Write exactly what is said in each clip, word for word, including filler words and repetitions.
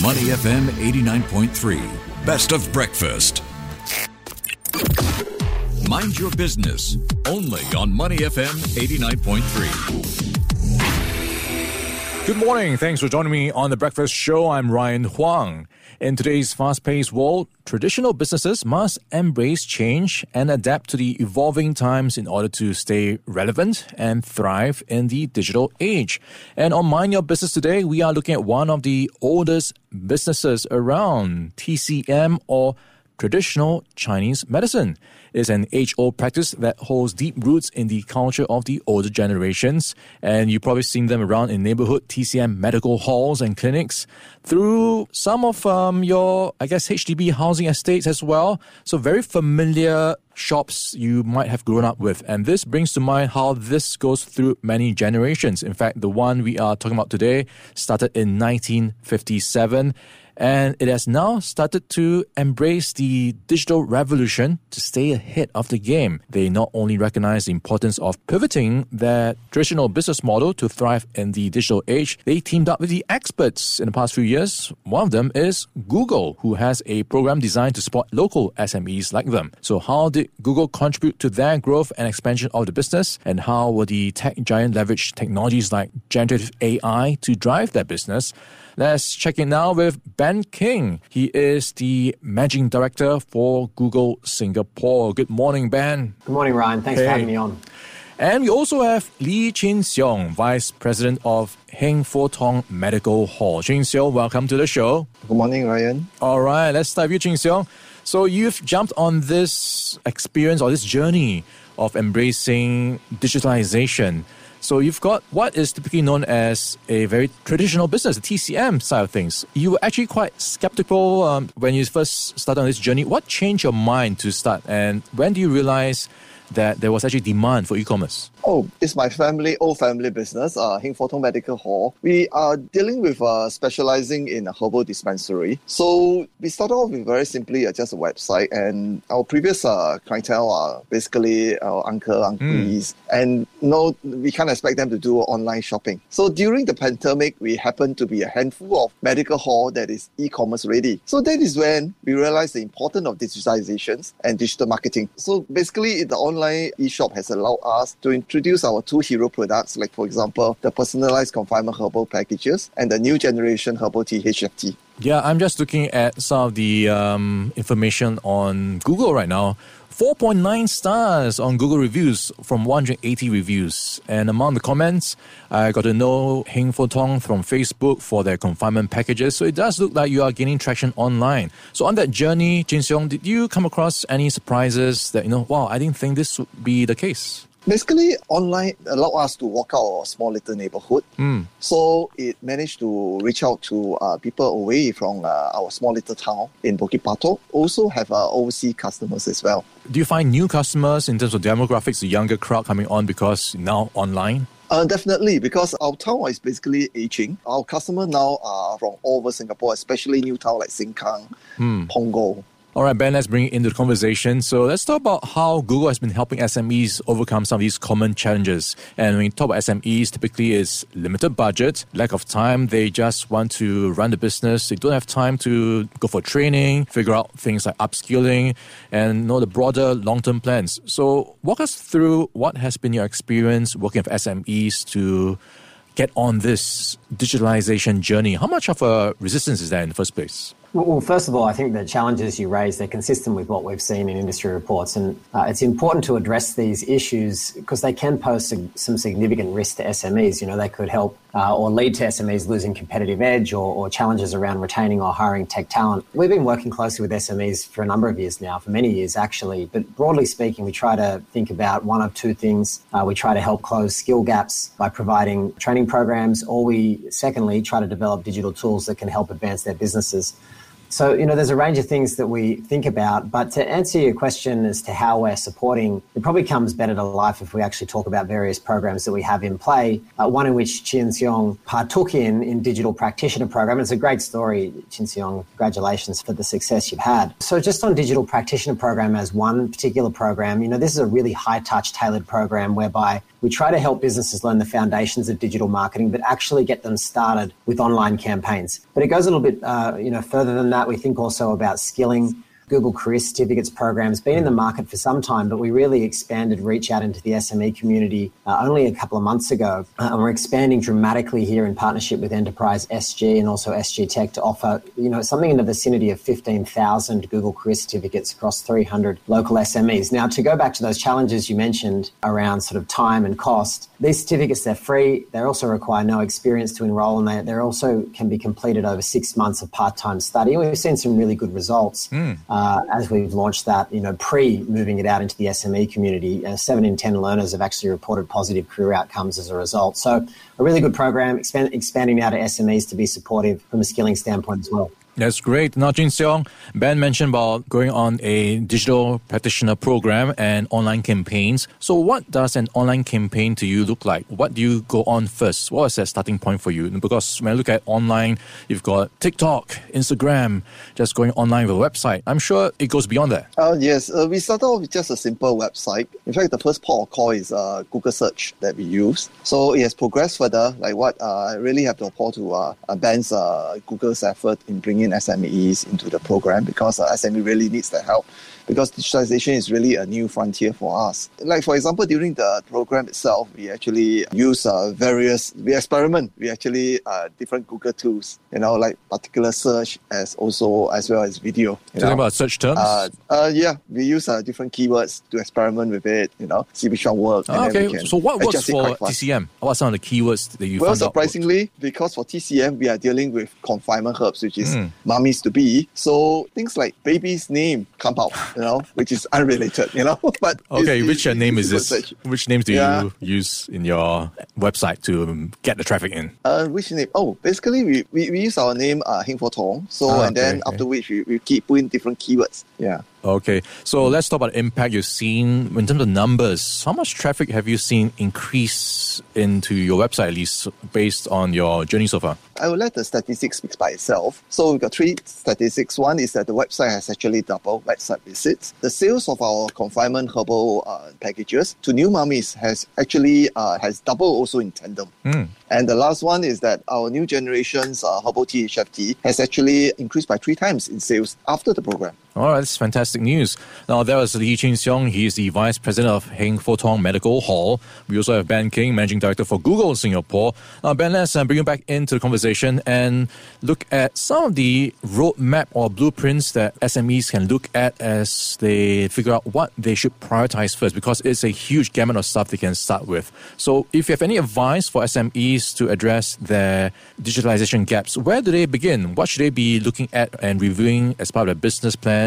Money F M eighty-nine point three. Best of breakfast. Mind Your Business. Only on Money F M eighty-nine point three. Good morning. Thanks for joining me on The Breakfast Show. I'm Ryan Huang. In today's fast-paced world, traditional businesses must embrace change and adapt to the evolving times in order to stay relevant and thrive in the digital age. And on Mind Your Business today, we are looking at one of the oldest businesses around, T C M, or Traditional Chinese Medicine. It's an age-old practice that holds deep roots in the culture of the older generations, and you've probably seen them around in neighborhood T C M medical halls and clinics, through some of um, your, I guess, H D B housing estates as well. So very familiar shops you might have grown up with. And this brings to mind how this goes through many generations. In fact, the one we are talking about today started in nineteen fifty-seven, and it has now started to embrace the digital revolution to stay ahead of the game. They not only recognize the importance of pivoting their traditional business model to thrive in the digital age, they teamed up with the experts in the past few years. One of them is Google, who has a program designed to support local S M Es like them. So how did Google contribute to their growth and expansion of the business? And how will the tech giant leverage technologies like generative A I to drive their business? Let's check in now with Ben King. He is the Managing Director for Google Singapore. Good morning, Ben. Good morning, Ryan. Thanks hey. for having me on. And we also have Lee Chin Siong, Vice President of Heng Foh Tong Medical Hall. Chin Siong, welcome to the show. Good morning, Ryan. All right, let's start with you, Chin Siong. So you've jumped on this experience or this journey of embracing digitalization. So you've got what is typically known as a very traditional business, the T C M side of things. You were actually quite skeptical um, when you first started on this journey. What changed your mind to start, and when do you realize that there was actually demand for e-commerce? Oh, it's my family, old family business, uh, Heng Foh Tong Medical Hall. We are dealing with uh, specializing in a herbal dispensary. So we started off with very simply uh, just a website, and our previous uh, clientele are basically our uncle, aunties, mm. and no, we can't expect them to do online shopping. So during the pandemic, we happened to be a handful of medical hall that is e-commerce ready. So that is when we realized the importance of digitizations and digital marketing. So basically, the online e-shop has allowed us to introduce our two hero products, like, for example, the personalized confinement herbal packages and the new generation herbal tea H F T. Yeah, I'm just looking at some of the um, information on Google right now. four point nine stars on Google reviews from one hundred eighty reviews. And among the comments, I got to know Heng Foh Tong from Facebook for their confinement packages. So it does look like you are gaining traction online. So on that journey, Chin Siong, did you come across any surprises that, you know, wow, I didn't think this would be the case? Basically, online allowed us to walk out our small little neighborhood. Mm. So it managed to reach out to uh, people away from uh, our small little town in Bukit Batok. Also have uh, overseas customers as well. Do you find new customers in terms of demographics, the younger crowd coming on because now online? Uh, definitely, because our town is basically aging. Our customers now are from all over Singapore, especially new town like Sengkang, mm. Punggol. All right, Ben, let's bring it into the conversation. So let's talk about how Google has been helping S M Es overcome some of these common challenges. And when you talk about S M Es, typically it's limited budget, lack of time. They just want to run the business. They don't have time to go for training, figure out things like upskilling, and you know the broader long-term plans. So walk us through what has been your experience working with S M Es to get on this digitalization journey. How much of a resistance is there in the first place? Well, first of all, I think the challenges you raise, they're consistent with what we've seen in industry reports. And uh, it's important to address these issues because they can pose sig- some significant risk to S M Es. You know, they could help uh, or lead to S M Es losing competitive edge or, or challenges around retaining or hiring tech talent. We've been working closely with S M Es for a number of years now, for many years actually. But broadly speaking, we try to think about one of two things. Uh, we try to help close skill gaps by providing training programs, or we, secondly, try to develop digital tools that can help advance their businesses. So, you know, there's a range of things that we think about, but to answer your question as to how we're supporting, it probably comes better to life if we actually talk about various programs that we have in play. Uh, one in which Chin Siong partook in, in Digital Practitioner Program. It's a great story, Chin Siong. Congratulations for the success you've had. So just on Digital Practitioner Program as one particular program, you know, this is a really high-touch tailored program whereby We try to help businesses learn the foundations of digital marketing, but actually get them started with online campaigns. But it goes a little bit uh, you know, further than that. We think also about skilling. Google Career Certificates program's been in the market for some time, but we really expanded reach out into the S M E community uh, only a couple of months ago. Uh, and we're expanding dramatically here in partnership with Enterprise S G and also S G Tech to offer, you know, something in the vicinity of fifteen thousand Google Career Certificates across three hundred local S M Es. Now, to go back to those challenges you mentioned around sort of time and cost, these certificates, they're free. They also require no experience to enroll, and they they're also can be completed over six months of part-time study. We've seen some really good results. Mm. Uh, as we've launched that, you know, pre-moving it out into the S M E community, uh, seven in ten learners have actually reported positive career outcomes as a result. So a really good program, expand, expanding now to S M Es to be supportive from a skilling standpoint as well. That's great. Now, Chin Siong, Ben mentioned about going on a digital practitioner program and online campaigns. So what does an online campaign to you look like? What do you go on first? What is that starting point for you? Because when I look at online, you've got TikTok, Instagram, just going online with a website. I'm sure it goes beyond that. Uh, yes, uh, we started off with just a simple website. In fact, the first port of call is uh, Google search that we use. So it has progressed further, like what uh, I really have to applaud to uh, Ben's uh, Google's effort in bringing in S M Es into the program, because uh, S M E really needs the help, because digitalization is really a new frontier for us. Like, for example, during the program itself, we actually use uh, various, we experiment, we actually uh, different Google tools, you know, like particular search as also, as well as video. You Talking know? About search terms? Uh, uh, yeah, we use uh, different keywords to experiment with it, you know, see which one works. Ah, and okay, then we can so what works for T C M? What are some of the keywords that you well, found out? Well, surprisingly, because for T C M, we are dealing with confinement herbs, which is mm. mummies to be, so things like baby's name come out, you know, which is unrelated, you know. But okay, it's, which it's, name it's is this? Which names do yeah. you use in your website to um, get the traffic in? Uh, which name? Oh, basically we, we, we use our name, uh, Heng Foh Tong. So ah, and okay, then okay. after which we, we keep putting different keywords. Yeah. Okay, so let's talk about impact you've seen in terms of numbers. How much traffic have you seen increase into your website, at least based on your journey so far? I will let the statistics speak by itself. So we've got three statistics. One is that the website has actually doubled website visits. The sales of our confinement herbal uh, packages to new mummies has actually uh, has doubled also in tandem. Mm. And the last one is that our new generation's uh, herbal tea, H F T, has actually increased by three times in sales after the program. All right, that's fantastic news. Now, there was Lee Chin Siong. He is the Vice President of Heng Foh Tong Medical Hall. We also have Ben King, Managing Director for Google Singapore. Now, Ben, let's bring you back into the conversation and look at some of the roadmap or blueprints that S M Es can look at as they figure out what they should prioritize first, because it's a huge gamut of stuff they can start with. So if you have any advice for S M Es to address their digitalization gaps, where do they begin? What should they be looking at and reviewing as part of their business plan?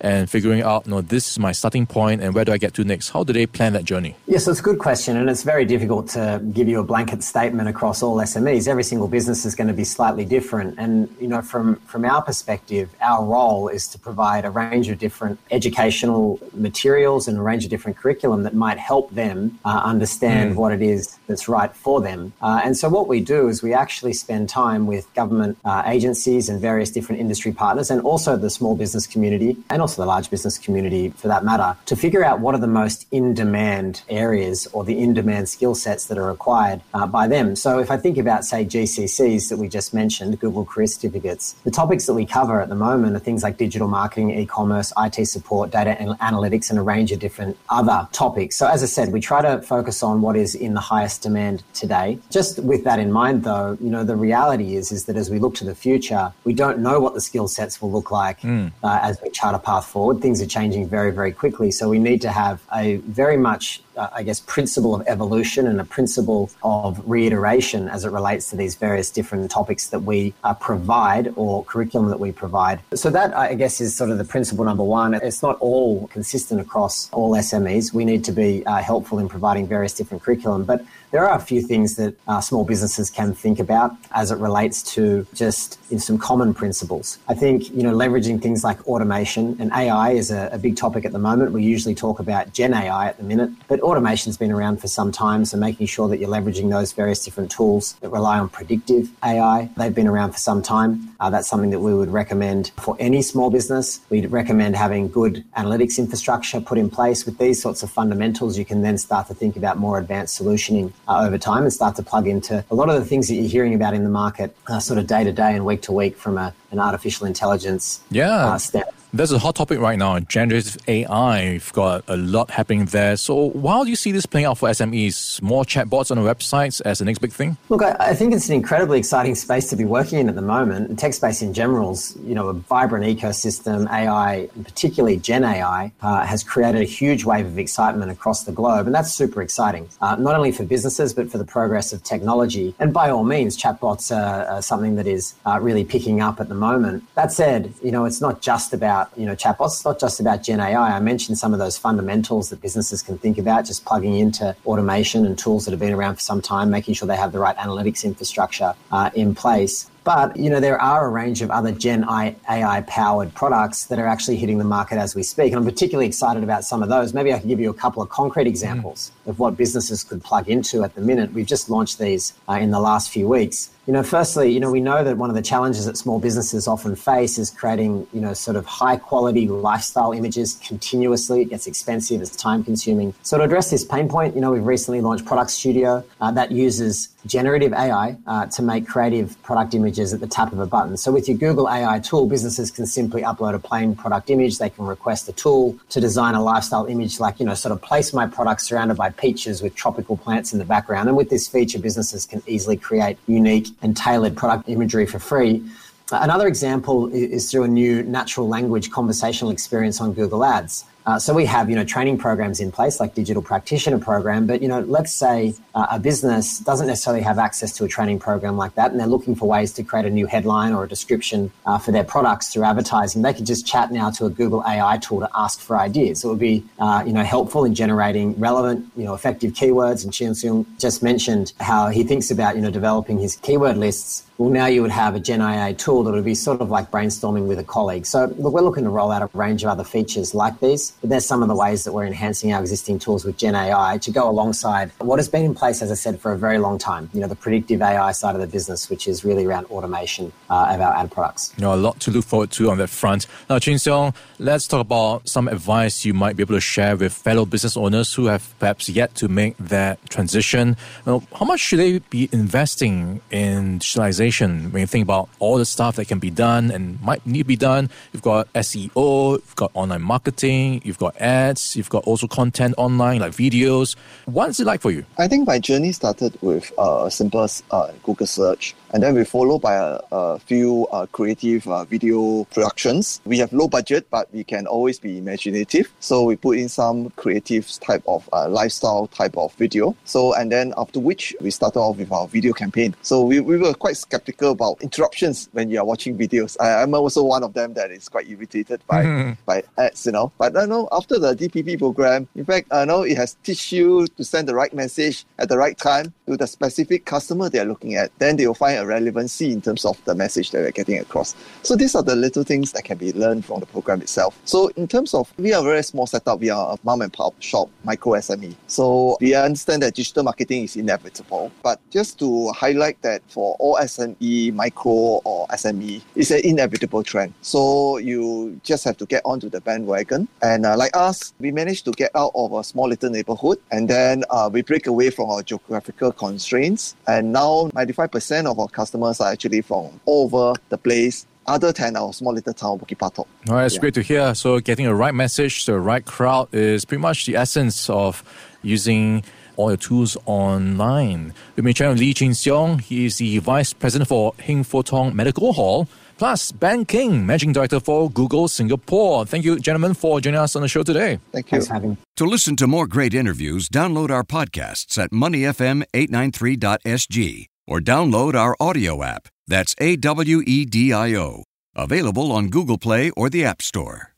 And figuring out, no, this is my starting point and where do I get to next? How do they plan that journey? Yes, it's a good question, and it's very difficult to give you a blanket statement across all S M Es. Every single business is going to be slightly different, and you know, from, from our perspective, our role is to provide a range of different educational materials and a range of different curriculum that might help them uh, understand mm. what it is that's right for them. Uh, and so what we do is we actually spend time with government uh, agencies and various different industry partners, and also the small business community and also the large business community for that matter, to figure out what are the most in-demand areas or the in-demand skill sets that are required uh, by them. So if I think about, say, G C Cs that we just mentioned, Google Career Certificates, the topics that we cover at the moment are things like digital marketing, e-commerce, I T support, data and analytics, and a range of different other topics. So as I said, we try to focus on what is in the highest demand today. Just with that in mind, though, you know, the reality is, is that as we look to the future, we don't know what the skill sets will look like mm. uh, as we chart a path forward. Things are changing very, very quickly. So we need to have a very much, uh, I guess, principle of evolution and a principle of reiteration as it relates to these various different topics that we uh, provide or curriculum that we provide. So that, I guess, is sort of the principle number one. It's not all consistent across all S M Es. We need to be uh, helpful in providing various different curriculum. But there are a few things that uh, small businesses can think about as it relates to just in some common principles. I think, you know, leveraging things like automation, automation, and A I is a, a big topic at the moment. We usually talk about Gen A I at the minute, but automation's been around for some time, so making sure that you're leveraging those various different tools that rely on predictive A I, they've been around for some time. Uh, that's something that we would recommend for any small business. We'd recommend having good analytics infrastructure put in place. With these sorts of fundamentals, you can then start to think about more advanced solutioning uh, over time and start to plug into a lot of the things that you're hearing about in the market uh, sort of day to day and week to week from a, an artificial intelligence yeah. uh, standpoint. There's a hot topic right now, generative A I. We've got a lot happening there. So how do you see this playing out for S M Es? More chatbots on the websites as the next big thing? Look, I, I think it's an incredibly exciting space to be working in at the moment. The tech space in general is, you know, a vibrant ecosystem. A I, and particularly Gen A I, uh, has created a huge wave of excitement across the globe. And that's super exciting, uh, not only for businesses, but for the progress of technology. And by all means, chatbots are, are something that is uh, really picking up at the moment. That said, you know, it's not just about you know, chatbots, it's not just about Gen A I. I mentioned some of those fundamentals that businesses can think about, just plugging into automation and tools that have been around for some time, making sure they have the right analytics infrastructure uh, in place. But, you know, there are a range of other Gen A I-powered products that are actually hitting the market as we speak. And I'm particularly excited about some of those. Maybe I can give you a couple of concrete examples mm. of what businesses could plug into at the minute. We've just launched these uh, in the last few weeks. You know, firstly, you know, we know that one of the challenges that small businesses often face is creating, you know, sort of high-quality lifestyle images continuously. It gets expensive, it's time-consuming. So to address this pain point, you know, we've recently launched Product Studio uh, that uses generative A I uh, to make creative product images at the tap of a button. So with your Google A I tool, businesses can simply upload a plain product image. They can request a tool to design a lifestyle image, like, you know, sort of place my product surrounded by peaches with tropical plants in the background. And with this feature, businesses can easily create unique and tailored product imagery for free. Another example is through a new natural language conversational experience on Google Ads. Uh, so we have, you know, training programs in place like Digital Practitioner Program, but, you know, let's say uh, a business doesn't necessarily have access to a training program like that, and they're looking for ways to create a new headline or a description uh, for their products through advertising. They could just chat now to a Google A I tool to ask for ideas. It would be, uh, you know, helpful in generating relevant, you know, effective keywords. And Chin Siong just mentioned how he thinks about, you know, developing his keyword lists. Well, now you would have a Gen A I tool that would be sort of like brainstorming with a colleague. So look, we're looking to roll out a range of other features like these. But there's some of the ways that we're enhancing our existing tools with Gen A I to go alongside what has been in place, as I said, for a very long time. You know, the predictive A I side of the business, which is really around automation uh, of our ad products. You know, a lot to look forward to on that front. Now, Chin Siong, let's talk about some advice you might be able to share with fellow business owners who have perhaps yet to make that transition. You know, how much should they be investing in digitalization when you think about all the stuff that can be done and might need to be done? You've got S E O, you've got online marketing, you've got ads, you've got also content online like videos. What's it like for you? I think my journey started with uh, a simple uh, Google search, and then we followed by a, a few uh, creative uh, video productions. We have low budget, but we can always be imaginative. So we put in some creative type of uh, lifestyle type of video. So, and then after which we started off with our video campaign. So we, we were quite skeptical about interruptions when you are watching videos. I, I'm also one of them that is quite irritated by, mm. by ads, you know. But I know after the D P P program, in fact, I know it has teach you to send the right message at the right time to the specific customer they are looking at. Then they will find a relevancy in terms of the message that we are getting across. So these are the little things that can be learned from the program itself. So in terms of, we are a very small setup. We are a mom and pop shop, micro S M E. So we understand that digital marketing is inevitable. But just to highlight that for all S M E, micro or S M E, it's an inevitable trend. So you just have to get onto the bandwagon and Uh, like us, we managed to get out of a small little neighborhood, and then uh, we break away from our geographical constraints. And now ninety-five percent of our customers are actually from all over the place, other than our small little town, Bukit Batok. All right, it's yeah. great to hear. So getting the right message to the right crowd is pretty much the essence of using all your tools online. We've been chatting with Lee Chin Siong. He is the Vice President for Heng Foh Tong Medical Hall. Plus, Ben King, Managing Director for Google Singapore. Thank you, gentlemen, for joining us on the show today. Thank you. Thanks for having me. To listen to more great interviews, download our podcasts at money f m eight nine three dot s g or download our audio app. That's A W E D I O. Available on Google Play or the App Store.